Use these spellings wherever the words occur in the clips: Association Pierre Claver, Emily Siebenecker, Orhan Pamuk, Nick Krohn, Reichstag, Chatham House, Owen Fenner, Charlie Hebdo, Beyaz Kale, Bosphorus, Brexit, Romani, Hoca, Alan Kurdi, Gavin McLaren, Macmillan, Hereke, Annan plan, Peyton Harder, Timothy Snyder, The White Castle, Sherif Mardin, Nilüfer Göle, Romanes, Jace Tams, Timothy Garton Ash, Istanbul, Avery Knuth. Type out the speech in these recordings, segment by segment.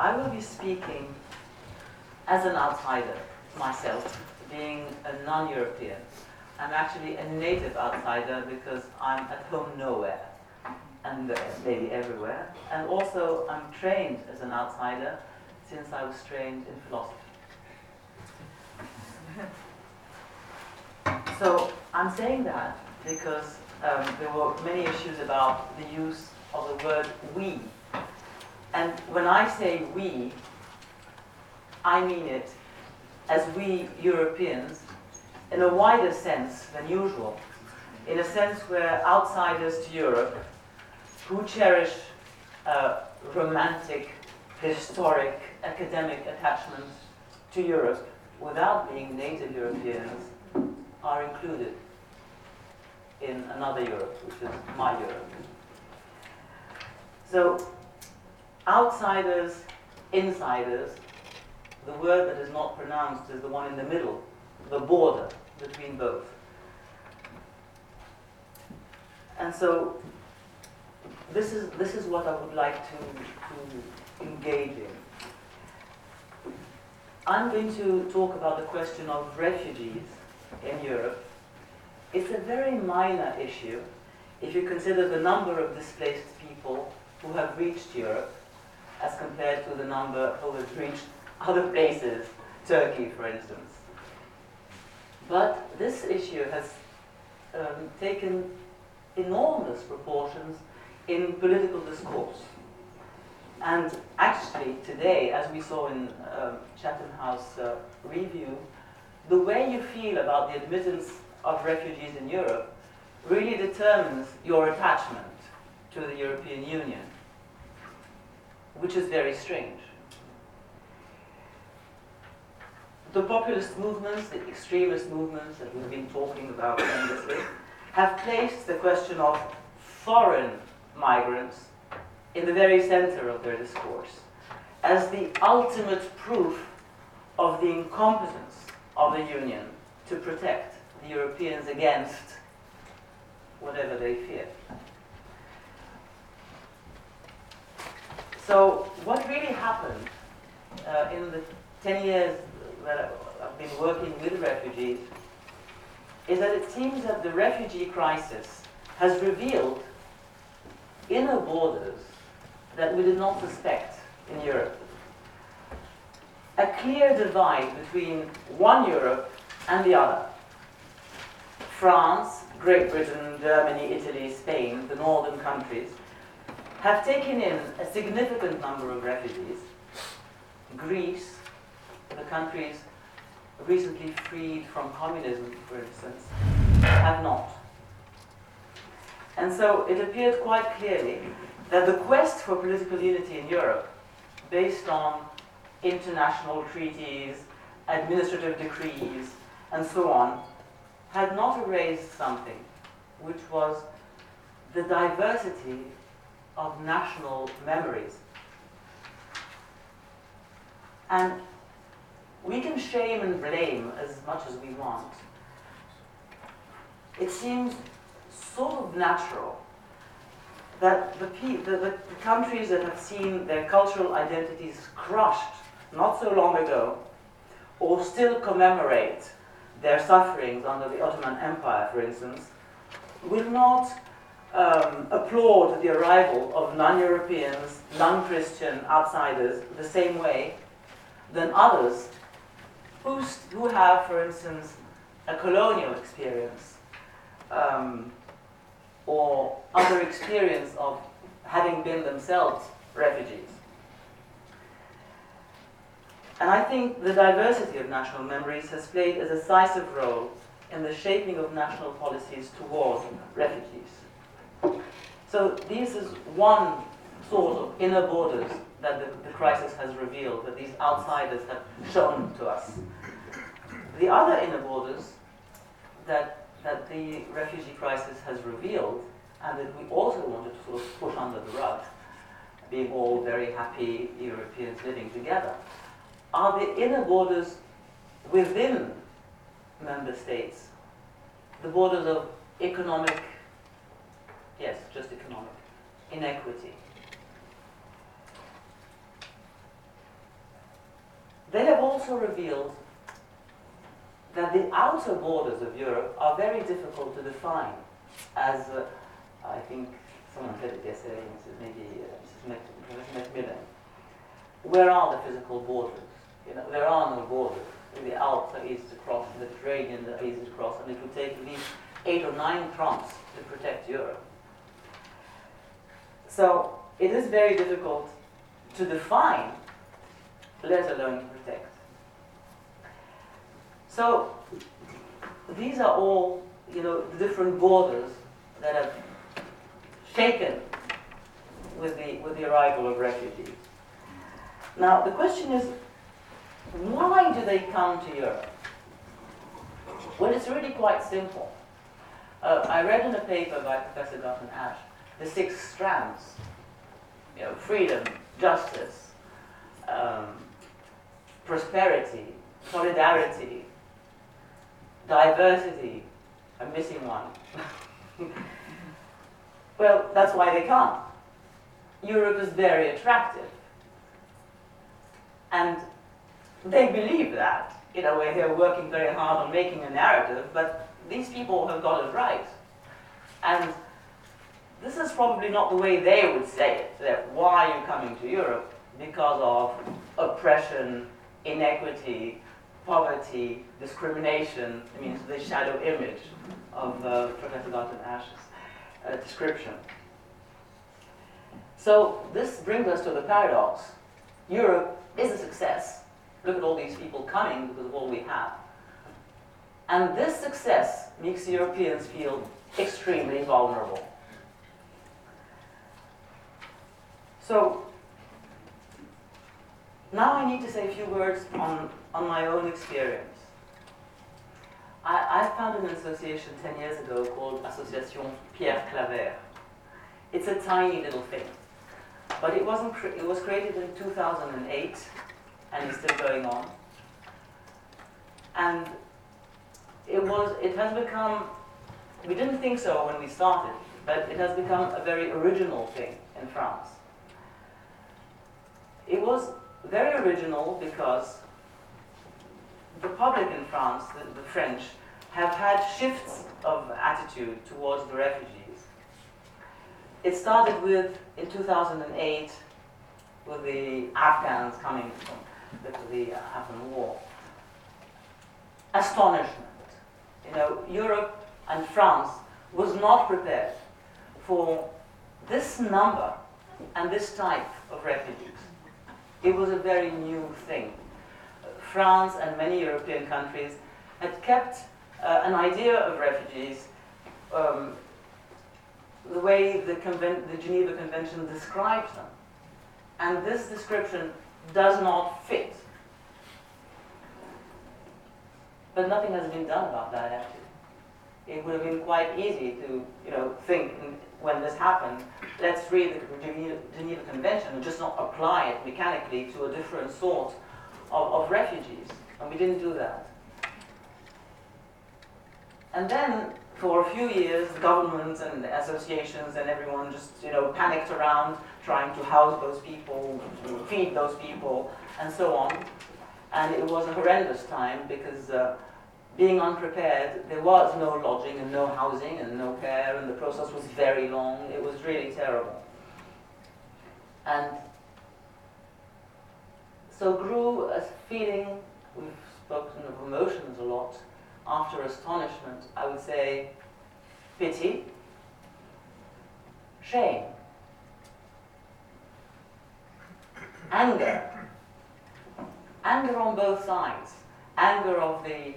I will be speaking as an outsider myself, being a non-European. I'm actually a native outsider because I'm at home nowhere and maybe everywhere. And also I'm trained as an outsider since I was trained in philosophy. So I'm saying that because there were many issues about the use of the word we. And when I say we, I mean it as we Europeans in a wider sense than usual, in a sense where outsiders to Europe who cherish romantic, historic, academic attachments to Europe without being native Europeans are included in another Europe, which is my Europe. So outsiders, insiders, the word that is not pronounced is the one in the middle, the border between both. And so this is what I would like to engage in. I'm going to talk about the question of refugees in Europe. It's a very minor issue if you consider the number of displaced people who have reached Europe as compared to the number who have reached other places, Turkey, for instance. But this issue has taken enormous proportions in political discourse. And actually today, as we saw in Chatham House review, the way you feel about the admittance of refugees in Europe really determines your attachment to the European Union, which is very strange. The populist movements, the extremist movements that we've been talking about endlessly, have placed the question of foreign migrants in the very center of their discourse as the ultimate proof of the incompetence of the Union to protect the Europeans against whatever they fear. So what really happened in the 10 years that I've been working with refugees is that it seems that the refugee crisis has revealed inner borders that we did not suspect in Europe. A clear divide between one Europe and the other. France, Great Britain, Germany, Italy, Spain, the northern countries, have taken in a significant number of refugees. Greece, the countries recently freed from communism, for instance, have not. And so it appeared quite clearly that the quest for political unity in Europe, based on international treaties, administrative decrees, and so on, had not erased something, which was the diversity of national memories. And we can shame and blame as much as we want. It seems sort of natural that the countries that have seen their cultural identities crushed not so long ago, or still commemorate their sufferings under the Ottoman Empire, for instance, will not applaud the arrival of non-Europeans, non-Christian outsiders the same way than others who have, for instance, a colonial experience or other experience of having been themselves refugees. And I think the diversity of national memories has played a decisive role in the shaping of national policies towards refugees. So this is one sort of inner borders that the crisis has revealed, that these outsiders have shown to us. The other inner borders that the refugee crisis has revealed, and that we also wanted to sort of push under the rug, being all very happy Europeans living together, are the inner borders within member states, the borders of economic, yes, just economic, inequity. also revealed that the outer borders of Europe are very difficult to define. As I think someone said it yesterday, maybe Mrs. Macmillan, where are the physical borders? You know, there are no borders. The Alps are easy to cross, the Mediterranean are easy to cross, and it would take at least 8 or 9 Trumps to protect Europe. So it is very difficult to define, let alone to protect. So these are all, you know, the different borders that have shaken with the arrival of refugees. Now the question is, why do they come to Europe? Well, it's really quite simple. I read in a paper by Professor Dutton Ash, the 6 strands, you know, freedom, justice, prosperity, solidarity, diversity. I'm missing one. Well, that's why they come. Europe is very attractive. And they believe that. In a way, they're working very hard on making a narrative, but these people have got it right. And this is probably not the way they would say it, that why are you coming to Europe? Because of oppression, inequity, poverty, discrimination. I mean, it's the shadow image of Professor Dutton Ash's description. So this brings us to the paradox. Europe is a success. Look at all these people coming because of all we have. And this success makes Europeans feel extremely vulnerable. So now I need to say a few words on my own experience. I founded an association 10 years ago called Association Pierre Claver. It's a tiny little thing, but it was created in 2008. And it's still going on. And we didn't think so when we started, but it has become a very original thing in France. It was very original because the public in France, the French, have had shifts of attitude towards the refugees. It started with, in 2008, with the Afghans coming from the Afghan war. Astonishment. You know, Europe and France was not prepared for this number and this type of refugees. It was a very new thing. France and many European countries had kept an idea of refugees the way the Geneva Convention describes them. And this description does not fit. But nothing has been done about that, actually. It would have been quite easy to, you know, think when this happened, let's read the Geneva Convention and just not apply it mechanically to a different sort of refugees. And we didn't do that. And then, for a few years, governments and associations and everyone just, you know, panicked around trying to house those people, to feed those people, and so on. And it was a horrendous time because being unprepared, there was no lodging and no housing and no care, and the process was very long. It was really terrible. And so grew a feeling, we've spoken of emotions a lot, after astonishment, I would say pity, shame, anger on both sides, anger of the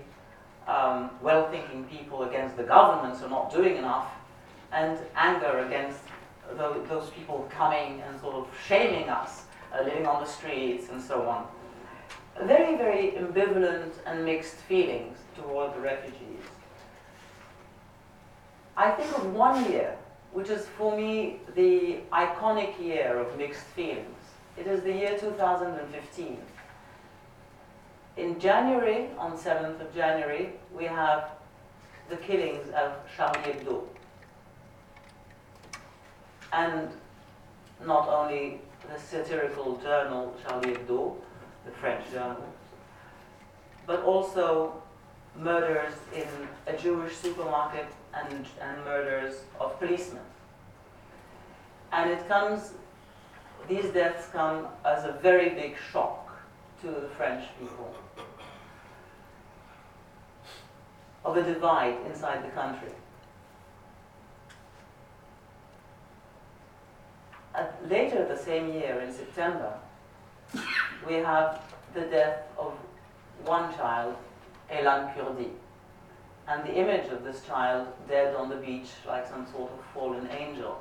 well-thinking people against the governments who are not doing enough, and anger against those people coming and sort of shaming us, living on the streets and so on. Very, very ambivalent and mixed feelings toward the refugees. I think of one year, which is for me the iconic year of mixed feelings. It is the year 2015. In January, on 7th of January, we have the killings of Charlie Hebdo. And not only the satirical journal Charlie Hebdo, the French journal, but also murders in a Jewish supermarket and murders of policemen. And it comes, these deaths come as a very big shock to the French people of a divide inside the country. Later the same year, in September, we have the death of one child, Alan Kurdi, and the image of this child dead on the beach like some sort of fallen angel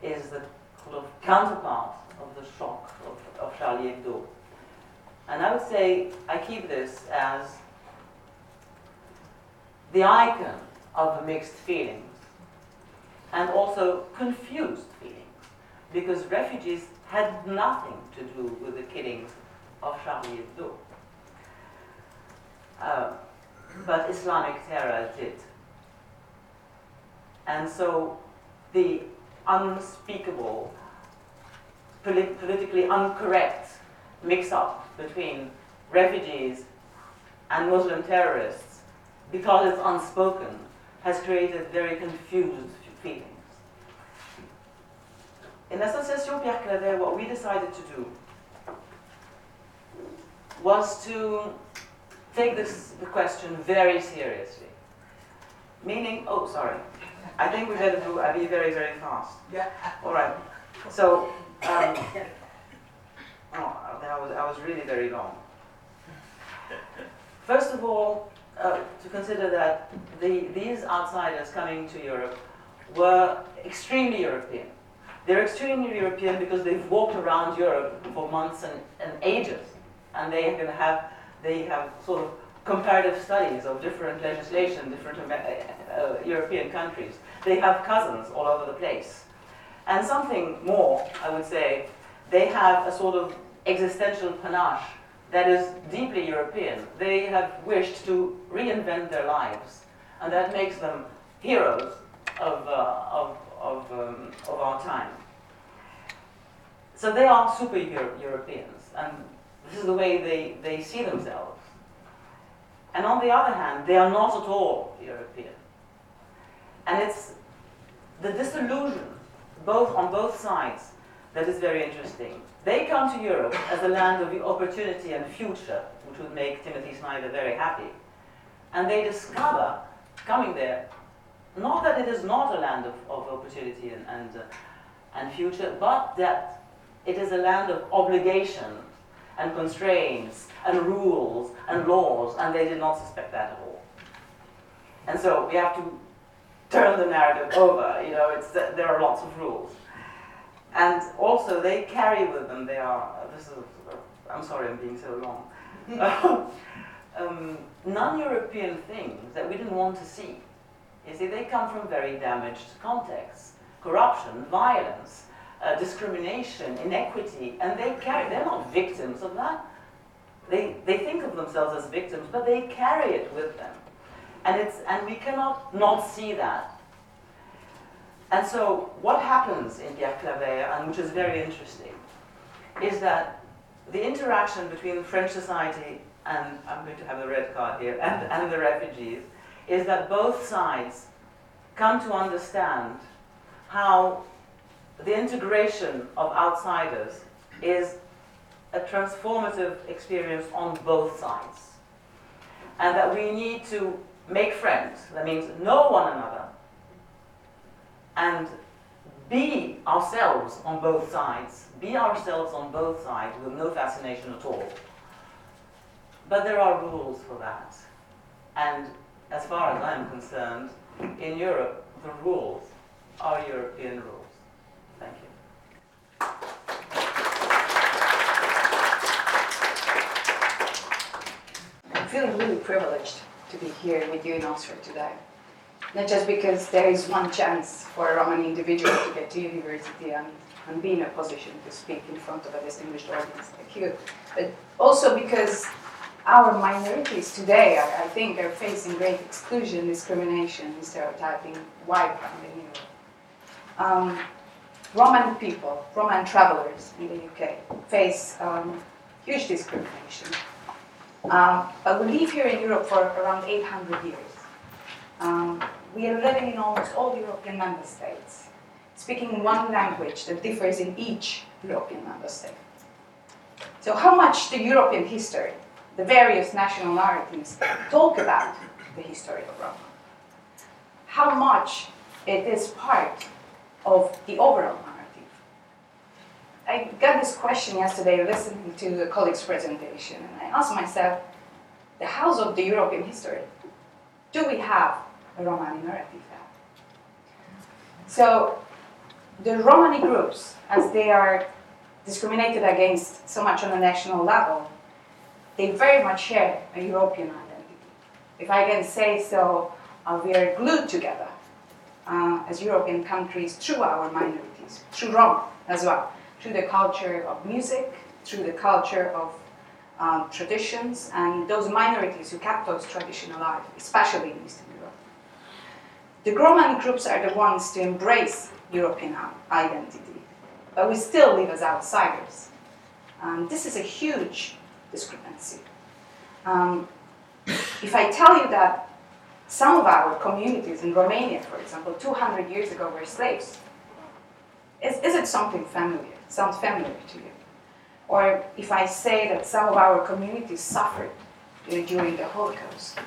is the sort of counterpart of the shock of Charlie Hebdo. And I would say I keep this as the icon of mixed feelings and also confused feelings, because refugees had nothing to do with the killings of Charlie Hebdo. But Islamic terror did. And so the unspeakable, politically incorrect mix-up between refugees and Muslim terrorists, because it's unspoken, has created very confused feelings. In Association Pierre Claver, what we decided to do was to take the question very seriously. Meaning, oh, sorry. I think we better do Abi very, very fast. Yeah. All right. So, I was really very long. First of all, to consider that these outsiders coming to Europe were extremely European. They're extremely European because they've walked around Europe for months and ages, and they have sort of comparative studies of different legislation, different European countries. They have cousins all over the place. And something more, I would say, they have a sort of existential panache that is deeply European. They have wished to reinvent their lives, and that makes them heroes of our time. So they are super Europeans, and this is the way they see themselves. And on the other hand, they are not at all European. And it's the disillusion on both sides that is very interesting. They come to Europe as a land of opportunity and future, which would make Timothy Snyder very happy. And they discover, coming there, not that it is not a land of opportunity and future, but that it is a land of obligation and constraints, and rules, and laws, and they did not suspect that at all. And so we have to turn the narrative over, you know, there are lots of rules. And also they carry with them, I'm sorry I'm being so long, non-European things that we didn't want to see. You see, they come from very damaged contexts, corruption, violence, discrimination, inequity, and they're not victims of that. They think of themselves as victims, but they carry it with them. And we cannot not see that. And so what happens in Pierre Claver, and which is very interesting, is that the interaction between French society and, I'm going to have a red card here, and the refugees, is that both sides come to understand how the integration of outsiders is a transformative experience on both sides. And that we need to make friends, that means know one another, and be ourselves on both sides, with no fascination at all. But there are rules for that. And as far as I'm concerned, in Europe, the rules are European rules. Thank you. I'm feeling really privileged to be here with you in Oxford today. Not just because there is one chance for a Romani individual to get to university and be in a position to speak in front of a distinguished audience like you, but also because our minorities today, I think, are facing great exclusion, discrimination, and stereotyping wide around in Europe. Roman people, Roman travelers in the UK, face huge discrimination. But we live here in Europe for around 800 years. We are living in almost all European member states, speaking one language that differs in each European member state. So how much do European history, the various national narratives, talk about the history of Rome? How much it is part of the overall narrative? I got this question yesterday listening to a colleague's presentation, and I asked myself, the house of the European history, do we have a Romani narrative now? So the Romani groups, as they are discriminated against so much on a national level, they very much share a European identity. If I can say so, we are glued together as European countries through our minorities, through Roma as well, through the culture of music, through the culture of traditions, and those minorities who kept those traditions alive, especially in Eastern Europe. The Romani groups are the ones to embrace European identity, but we still live as outsiders. This is a huge discrepancy. If I tell you that some of our communities in Romania, for example, 200 years ago were slaves, is it something familiar? Sounds familiar to you? Or if I say that some of our communities suffered during the Holocaust,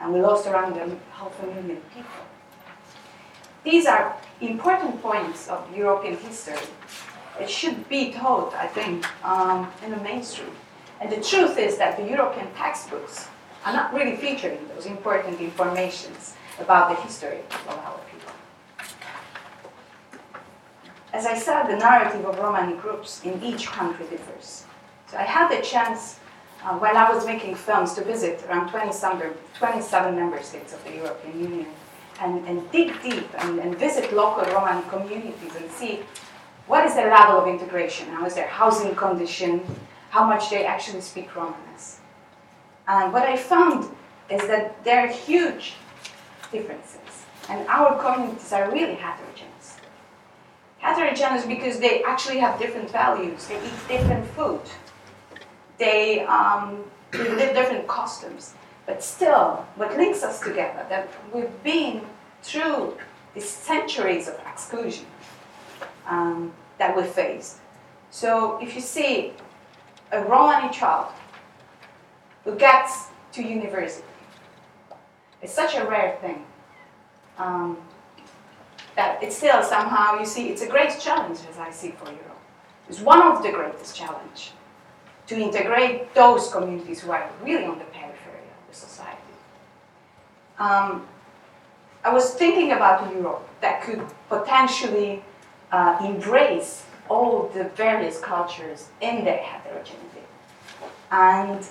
and we lost around 500,000 people. These are important points of European history. It should be taught, I think, in the mainstream. And the truth is that the European textbooks are not really featuring those important informations about the history of our people. As I said, the narrative of Romani groups in each country differs. So I had the chance, while I was making films, to visit around 27 member states of the European Union and dig deep and visit local Romani communities and see what is their level of integration, how is their housing condition, how much they actually speak Romanes. And what I found is that there are huge differences, and our communities are really heterogeneous. Heterogeneous because they actually have different values, they eat different food, they live different customs, but still, what links us together, that we've been through these centuries of exclusion that we faced. So if you see a Romani child who gets to university, it's such a rare thing. That it's still somehow, you see, it's a great challenge, as I see for Europe. It's one of the greatest challenges to integrate those communities who are really on the periphery of the society. I was thinking about Europe that could potentially embrace all the various cultures in their heterogeneity. And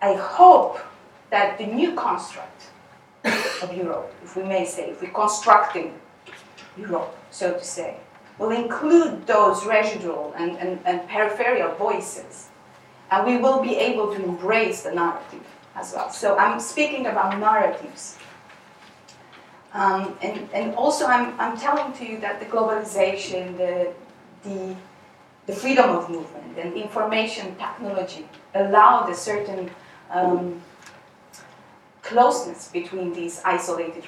I hope that the new construct of Europe, if we may say, if we're constructing Europe, so to say, will include those residual and peripheral voices, and we will be able to embrace the narrative as well. So I'm speaking about narratives. And also I'm telling to you that the globalization, the freedom of movement and information technology allowed a certain closeness between these isolated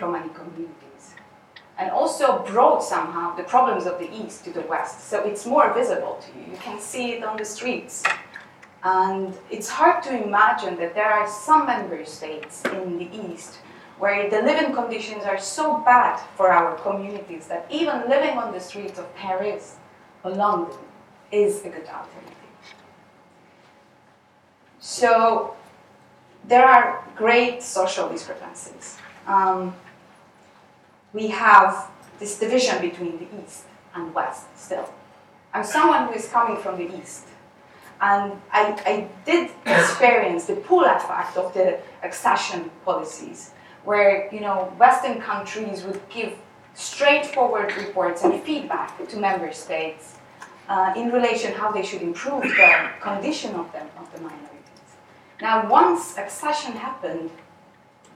Romani communities, and also brought somehow the problems of the East to the West. So it's more visible to you. You can see it on the streets. And it's hard to imagine that there are some member states in the East where the living conditions are so bad for our communities that even living on the streets of Paris or London is a good alternative. So there are great social discrepancies. We have this division between the East and West still. I'm someone who is coming from the East, and I did experience the pull effect of the accession policies, where Western countries would give straightforward reports and feedback to member states in relation how they should improve the condition of the minorities. Now, once accession happened,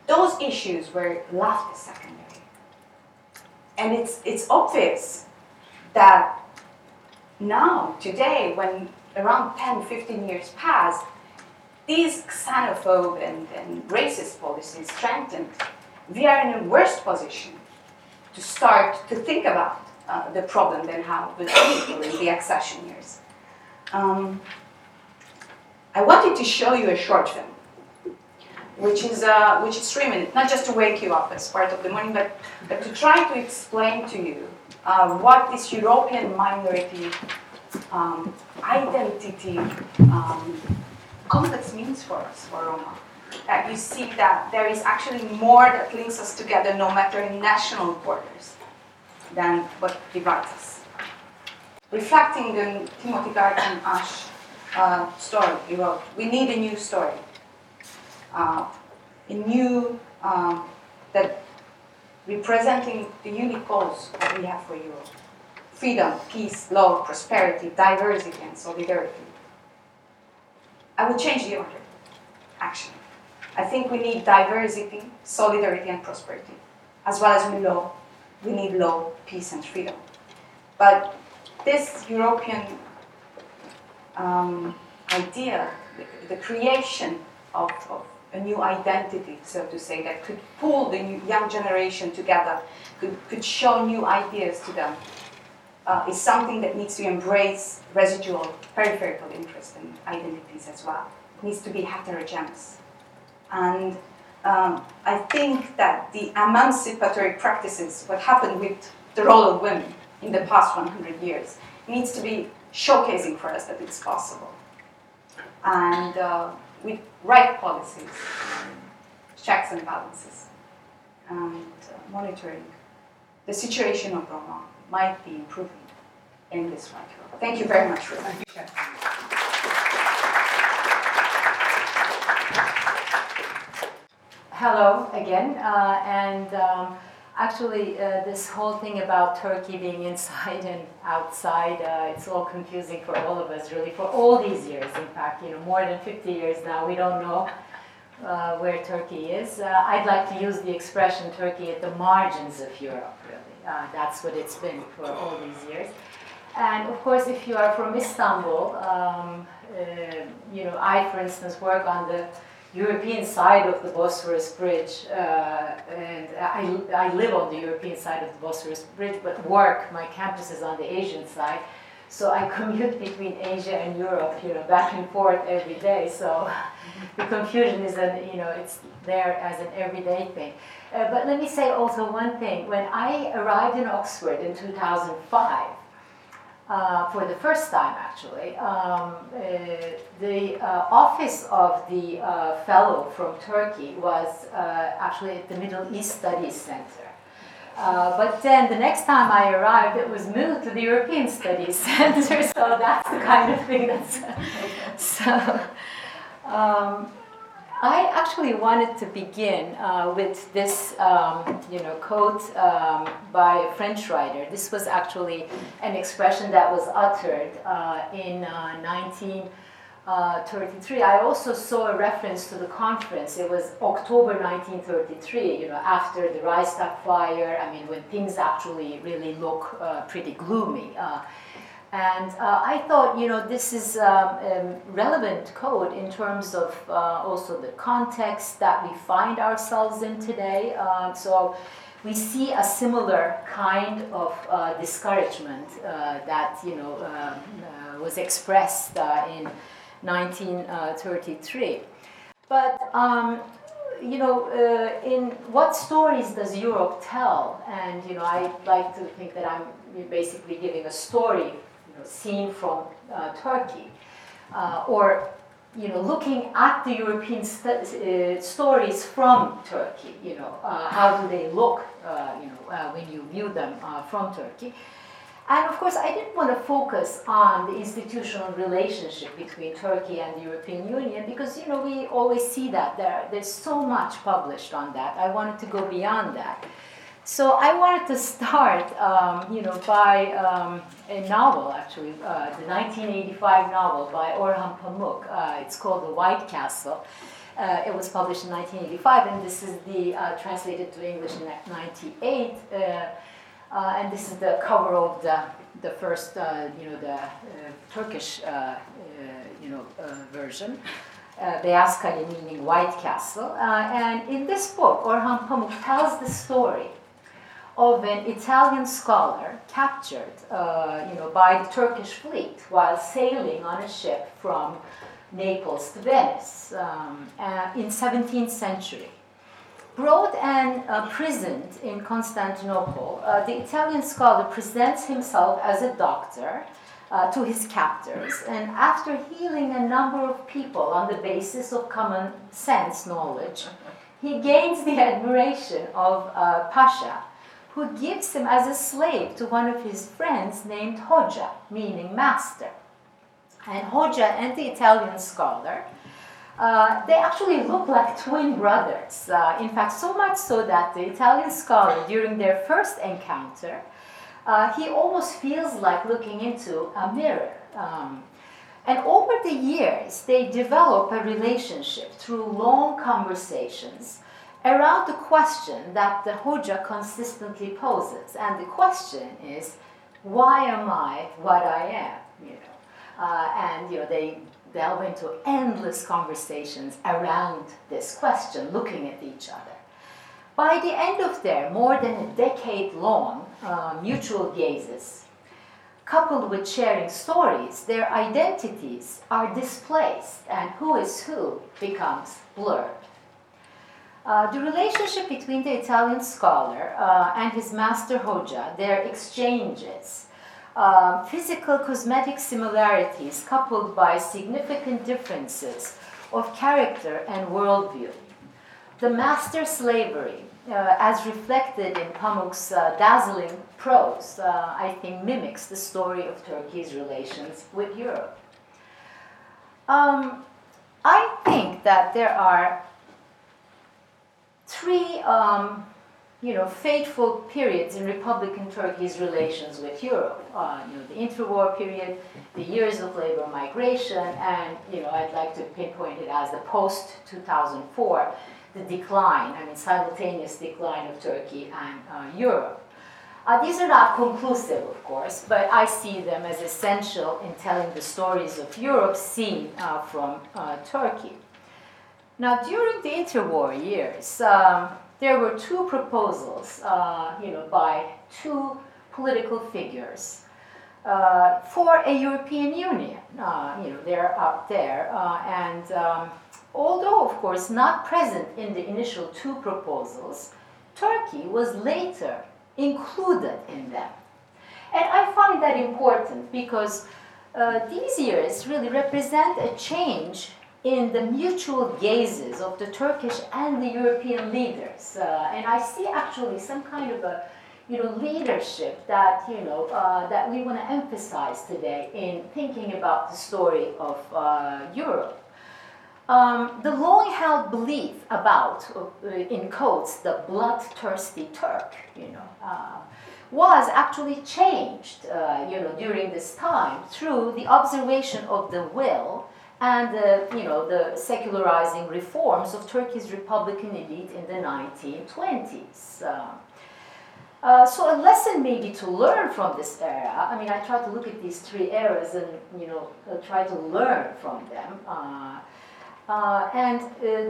those issues were left a second. And it's obvious that now, today, when around 10-15 years pass, these xenophobe and racist policies strengthened, we are in a worse position to start to think about the problem than how it was people in the accession years. I wanted to show you a short film, which is 3 minutes, not just to wake you up as part of the morning, but to try to explain to you what this European minority identity complex means for us, for Roma. That you see that there is actually more that links us together, no matter in national borders, than what divides us. Reflecting on Timothy Garton Ash's story, he wrote, "We need a new story, a new that representing the unique goals that we have for Europe: freedom, peace, love, prosperity, diversity, and solidarity." I would change the order, actually. I think we need diversity, solidarity, and prosperity. As well as we need law, peace, and freedom. But this European idea, the creation of a new identity, so to say, that could pull the young generation together, could show new ideas to them, is something that needs to embrace residual, peripheral interests and identities as well. It needs to be heterogeneous. And I think that the emancipatory practices, what happened with the role of women in the past 100 years, needs to be showcasing for us that it's possible. And with right policies, checks and balances, and monitoring, the situation of Roma might be improving in this right role. Thank you very much for that. Hello again, and actually this whole thing about Turkey being inside and outside, it's all confusing for all of us, really, for all these years, in fact, you know, more than 50 years now, we don't know where Turkey is. I'd like to use the expression Turkey at the margins of Europe, really. That's what it's been for all these years. And of course, if you are from Istanbul, you know, I, for instance, work on the European side of the Bosphorus Bridge, and I live on the European side of the Bosphorus Bridge, but work, my campus is on the Asian side, so I commute between Asia and Europe, you know, back and forth every day, so the confusion is, you know, it's there as an everyday thing. But let me say also one thing. When I arrived in Oxford in 2005, for the first time, actually, the office of the fellow from Turkey was actually at the Middle East Studies Center. But then the next time I arrived, it was moved to the European Studies Center, so that's the kind of thing that's... I actually wanted to begin with this, you know, quote by a French writer. This was actually an expression that was uttered in 1933. I also saw a reference to the conference. It was October 1933, you know, after the Reichstag fire. I mean, when things actually really look pretty gloomy. And I thought, you know, this is a relevant quote in terms of also the context that we find ourselves in today. So we see a similar kind of discouragement that, you know, was expressed in 1933. But, you know, in what stories does Europe tell? And, you know, I like to think that I'm basically giving a story seen from Turkey, or, you know, looking at the European stories from Turkey, you know, how do they look, you know, when you view them from Turkey. And of course, I didn't want to focus on the institutional relationship between Turkey and the European Union because, you know, we always see that there's so much published on that. I wanted to go beyond that. So I wanted to start, you know, by a novel, actually, the 1985 novel by Orhan Pamuk. It's called The White Castle. It was published in 1985, and this is the translated to English in 1998. And this is the cover of the first, you know, the Turkish, you know, version. Beyaz Kale, meaning White Castle. And in this book, Orhan Pamuk tells the story of an Italian scholar captured by the Turkish fleet while sailing on a ship from Naples to Venice in 17th century. Brought and imprisoned in Constantinople, the Italian scholar presents himself as a doctor to his captors, and after healing a number of people on the basis of common sense knowledge, he gains the admiration of Pasha, who gives him as a slave to one of his friends named Hoca, meaning master. And Hoca and the Italian scholar, they actually look like twin brothers. In fact, so much so that the Italian scholar, during their first encounter, he almost feels like looking into a mirror. And over the years, they develop a relationship through long conversations around the question that the Hoca consistently poses. And the question is, why am I what I am? They delve into endless conversations around this question, looking at each other. By the end of their more than a decade-long mutual gazes, coupled with sharing stories, their identities are displaced, and who is who becomes blurred. The relationship between the Italian scholar and his master Hoca, their exchanges, physical cosmetic similarities coupled by significant differences of character and worldview. The master slavery, as reflected in Pamuk's dazzling prose, I think mimics the story of Turkey's relations with Europe. I think that there are three fateful periods in Republican Turkey's relations with Europe. The interwar period, the years of labor migration, and I'd like to pinpoint it as the post-2004, the decline, simultaneous decline of Turkey and Europe. These are not conclusive, of course, but I see them as essential in telling the stories of Europe seen from Turkey. Now, during the interwar years, there were two proposals, by two political figures for a European Union. They're up there, and although, of course, not present in the initial two proposals, Turkey was later included in them, and I find that important because these years really represent a change in the mutual gazes of the Turkish and the European leaders. And I see actually some kind of a leadership that that we want to emphasize today in thinking about the story of Europe. The long-held belief about, in quotes, the bloodthirsty Turk, was actually changed, during this time through the observation of the will and the secularizing reforms of Turkey's Republican elite in the 1920s. So a lesson maybe to learn from this era, I try to look at these three eras and try to learn from them.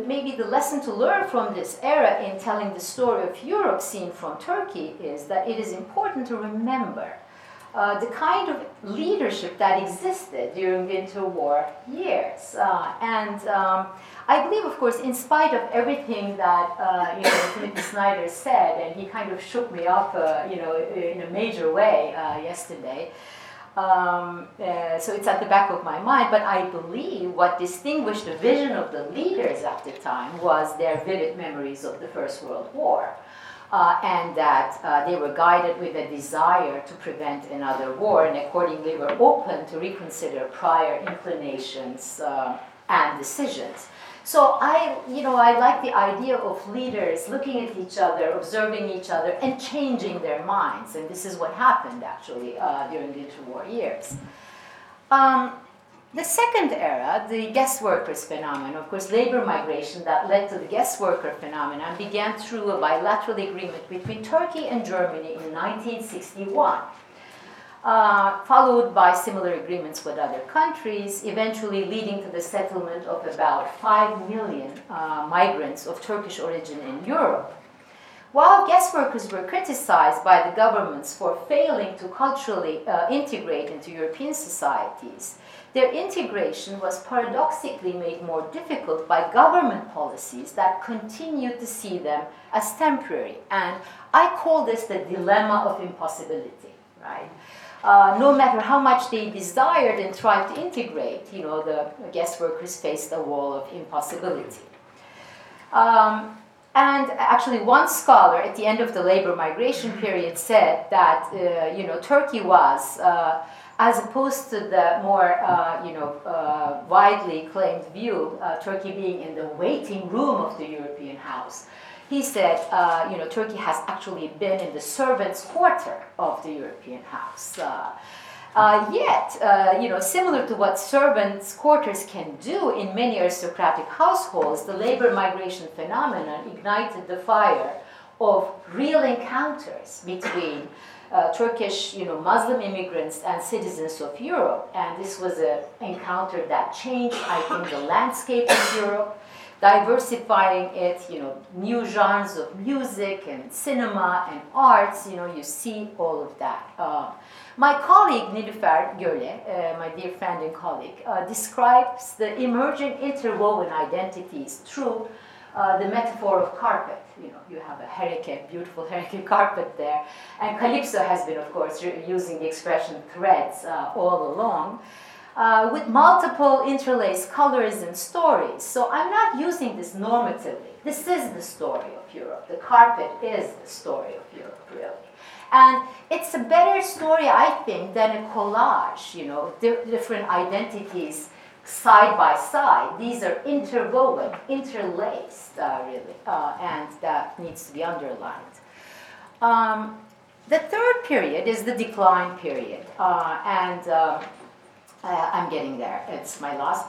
Maybe the lesson to learn from this era in telling the story of Europe seen from Turkey is that it is important to remember the kind of leadership that existed during the interwar years. I believe, of course, in spite of everything that Timothy Snyder said, and he kind of shook me up in a major way yesterday, so it's at the back of my mind, but I believe what distinguished the vision of the leaders at the time was their vivid memories of the First World War. And that they were guided with a desire to prevent another war, and accordingly were open to reconsider prior inclinations and decisions. So I like the idea of leaders looking at each other, observing each other, and changing their minds. And this is what happened actually during the interwar years. The second era, the guest workers phenomenon, of course, labor migration that led to the guest worker phenomenon began through a bilateral agreement between Turkey and Germany in 1961. followed by similar agreements with other countries, eventually leading to the settlement of about 5 million migrants of Turkish origin in Europe. While guest workers were criticized by the governments for failing to culturally integrate into European societies, their integration was paradoxically made more difficult by government policies that continued to see them as temporary. And I call this the dilemma of impossibility, right? No matter how much they desired and tried to integrate, you know, the guest workers faced a wall of impossibility. And actually, one scholar at the end of the labor migration period said that you know, Turkey was, as opposed to the more you know, widely claimed view, Turkey being in the waiting room of the European house. He said, you know, Turkey has actually been in the servants' quarter of the European house. Yet, you know, similar to what servants' quarters can do in many aristocratic households, the labor migration phenomenon ignited the fire of real encounters between Turkish, you know, Muslim immigrants and citizens of Europe. And this was an encounter that changed, I think, the landscape of Europe, diversifying it, you know, new genres of music and cinema and arts, you know, you see all of that. My colleague Nilüfer Göle, my dear friend and colleague, describes the emerging interwoven identities through the metaphor of carpet. You know, you have a Hereke, beautiful Hereke carpet there, and Calypso has been, of course, using the expression threads all along. With multiple interlaced colors and stories. So I'm not using this normatively. This is the story of Europe. The carpet is the story of Europe, really. And it's a better story, I think, than a collage, you know, different identities side by side. These are interwoven, interlaced, really, and that needs to be underlined. The third period is the decline period, I'm getting there, it's my last.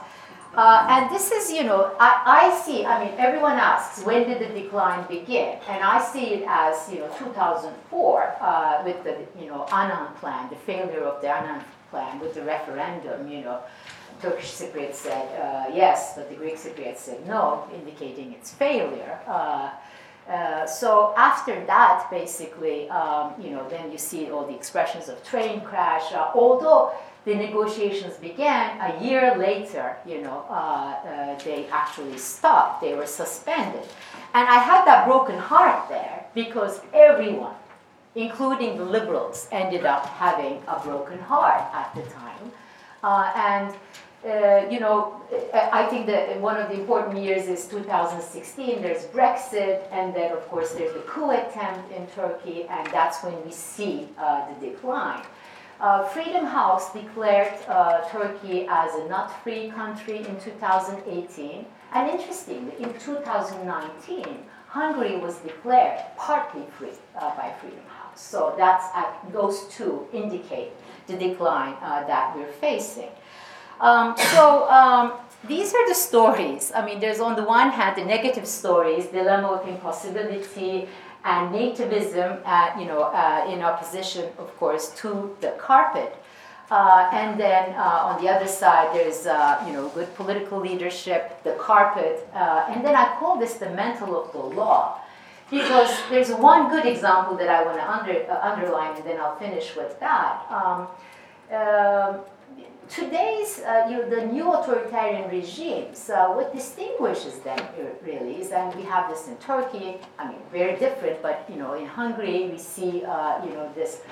And this is, you know, I see, I mean, everyone asks, when did the decline begin? And I see it as, you know, 2004 with the, you know, Annan plan, the failure of the Annan plan with the referendum, you know, Turkish Cypriots said yes, but the Greek Cypriots said no, indicating its failure. So after that, basically, you know, then you see all the expressions of train crash, although the negotiations began a year later, you know, they actually stopped, they were suspended. And I had that broken heart there because everyone, including the liberals, ended up having a broken heart at the time. You know, I think that one of the important years is 2016, there's Brexit, and then of course there's the coup attempt in Turkey, and that's when we see the decline. Freedom House declared Turkey as a not-free country in 2018, and interestingly, in 2019, Hungary was declared partly free by Freedom House. So that's, those two indicate the decline that we're facing. These are the stories. I mean, there's on the one hand the negative stories, dilemma of impossibility, and nativism, you know, in opposition, of course, to the carpet. And then on the other side, there's, you know, good political leadership, the carpet. And then I call this the mantle of the law, because there's one good example that I want to underline, and then I'll finish with that. Today's, you know, the new authoritarian regimes, what distinguishes them really is, and we have this in Turkey, I mean, very different, but, you know, in Hungary we see, you know, this,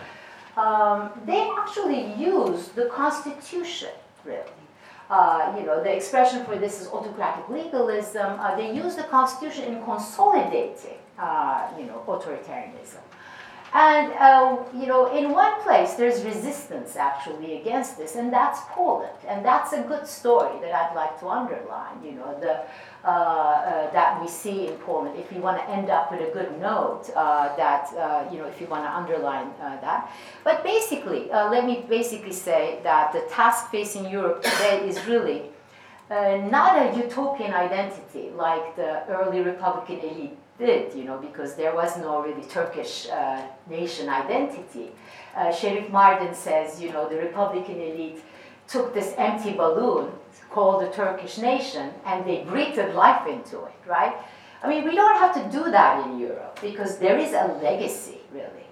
they actually use the constitution, really. You know, the expression for this is autocratic legalism. They use the constitution in consolidating, you know, authoritarianism. And, you know, in one place, there's resistance, actually, against this, and that's Poland. And that's a good story that I'd like to underline, you know, the, that we see in Poland. If you want to end up with a good note, that, you know, if you want to underline that. But basically, let me basically say that the task facing Europe today is really not a utopian identity like the early Republican elite did, you know, because there was no really Turkish nation identity. Sherif Mardin says, you know, the Republican elite took this empty balloon called the Turkish nation and they breathed life into it, right? I mean, we don't have to do that in Europe because there is a legacy, really,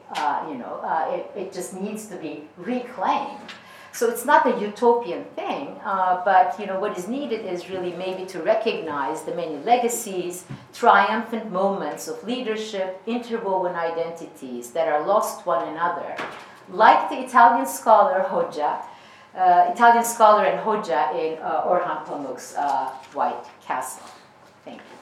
you know, it just needs to be reclaimed. So it's not a utopian thing, but you know what is needed is really maybe to recognize the many legacies, triumphant moments of leadership, interwoven identities that are lost to one another. Like the Italian scholar Hoxha, Italian scholar and Hoxha in Orhan Pamuk's White Castle. Thank you.